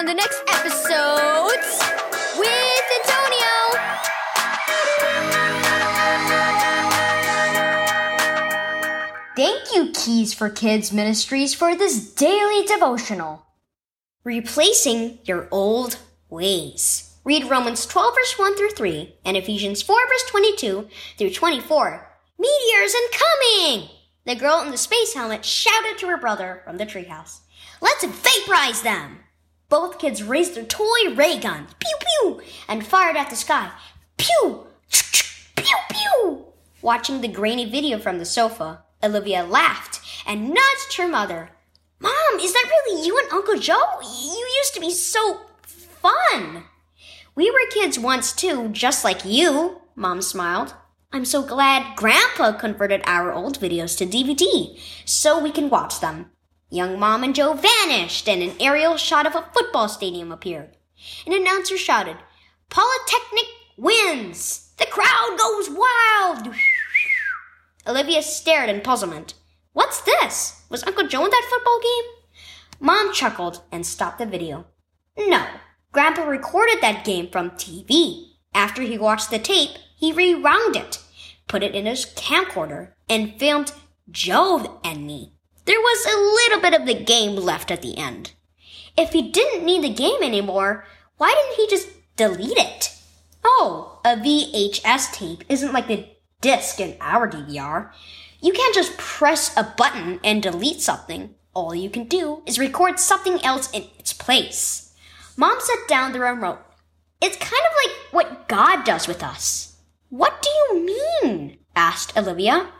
on the next episodes with Antonio. Thank you, Keys for Kids Ministries, for this daily devotional. Replacing your old ways. Read Romans 12, verse 1 through 3, and Ephesians 4, verse 22 through 24. Meteors incoming! The girl in the space helmet shouted to her brother from the treehouse. Let's vaporize them! Both kids raised their toy ray guns, pew pew, and fired at the sky, pew, pew pew. Watching the grainy video from the sofa, Olivia laughed and nudged her mother. Mom, is that really you and Uncle Joe? You used to be so fun. We were kids once too, just like you, Mom smiled. I'm so glad Grandpa converted our old videos to DVD so we can watch them. Young Mom and Joe vanished, and an aerial shot of a football stadium appeared. An announcer shouted, Polytechnic wins! The crowd goes wild! Olivia stared in puzzlement. What's this? Was Uncle Joe in that football game? Mom chuckled and stopped the video. No, Grandpa recorded that game from TV. After he watched the tape, he rewound it, put it in his camcorder, and filmed Joe and me. There was a little bit of the game left at the end. If he didn't need the game anymore, why didn't he just delete it? Oh, a VHS tape isn't like the disc in our DVR. You can't just press a button and delete something. All you can do is record something else in its place. Mom set down the remote. It's kind of like what God does with us. What do you mean? Asked Olivia.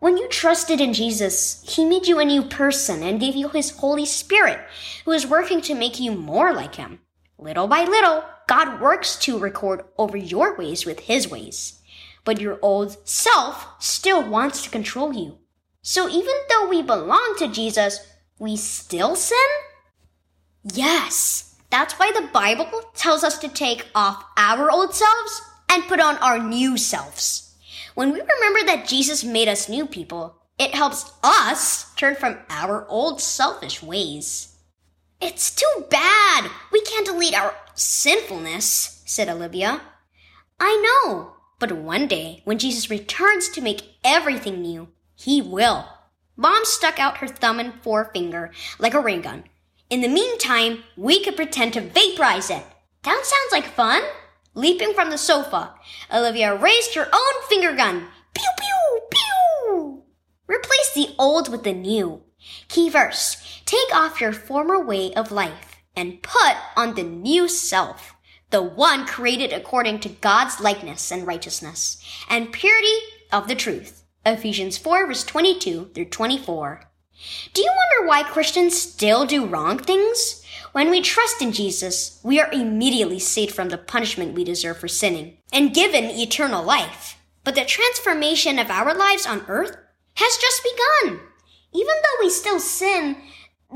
When you trusted in Jesus, he made you a new person and gave you his Holy Spirit, who is working to make you more like him. Little by little, God works to record over your ways with his ways. But your old self still wants to control you. So even though we belong to Jesus, we still sin? Yes, that's why the Bible tells us to take off our old selves and put on our new selves. When we remember that Jesus made us new people, it helps us turn from our old selfish ways. It's too bad we can't delete our sinfulness, said Olivia. I know, but one day when Jesus returns to make everything new, he will. Mom stuck out her thumb and forefinger like a ray gun. In the meantime, we could pretend to vaporize it. That sounds like fun. Leaping from the sofa, Olivia raised her own finger gun. Pew, pew, pew! Replace the old with the new. Key verse, take off your former way of life and put on the new self, the one created according to God's likeness and righteousness, and purity of the truth. Ephesians 4, verse 22 through 24. Do you wonder why Christians still do wrong things? When we trust in Jesus, we are immediately saved from the punishment we deserve for sinning and given eternal life. But the transformation of our lives on earth has just begun. Even though we still sin,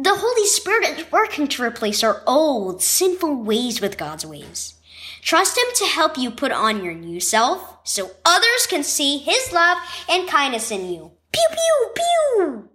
the Holy Spirit is working to replace our old, sinful ways with God's ways. Trust him to help you put on your new self so others can see his love and kindness in you. Pew, pew, pew!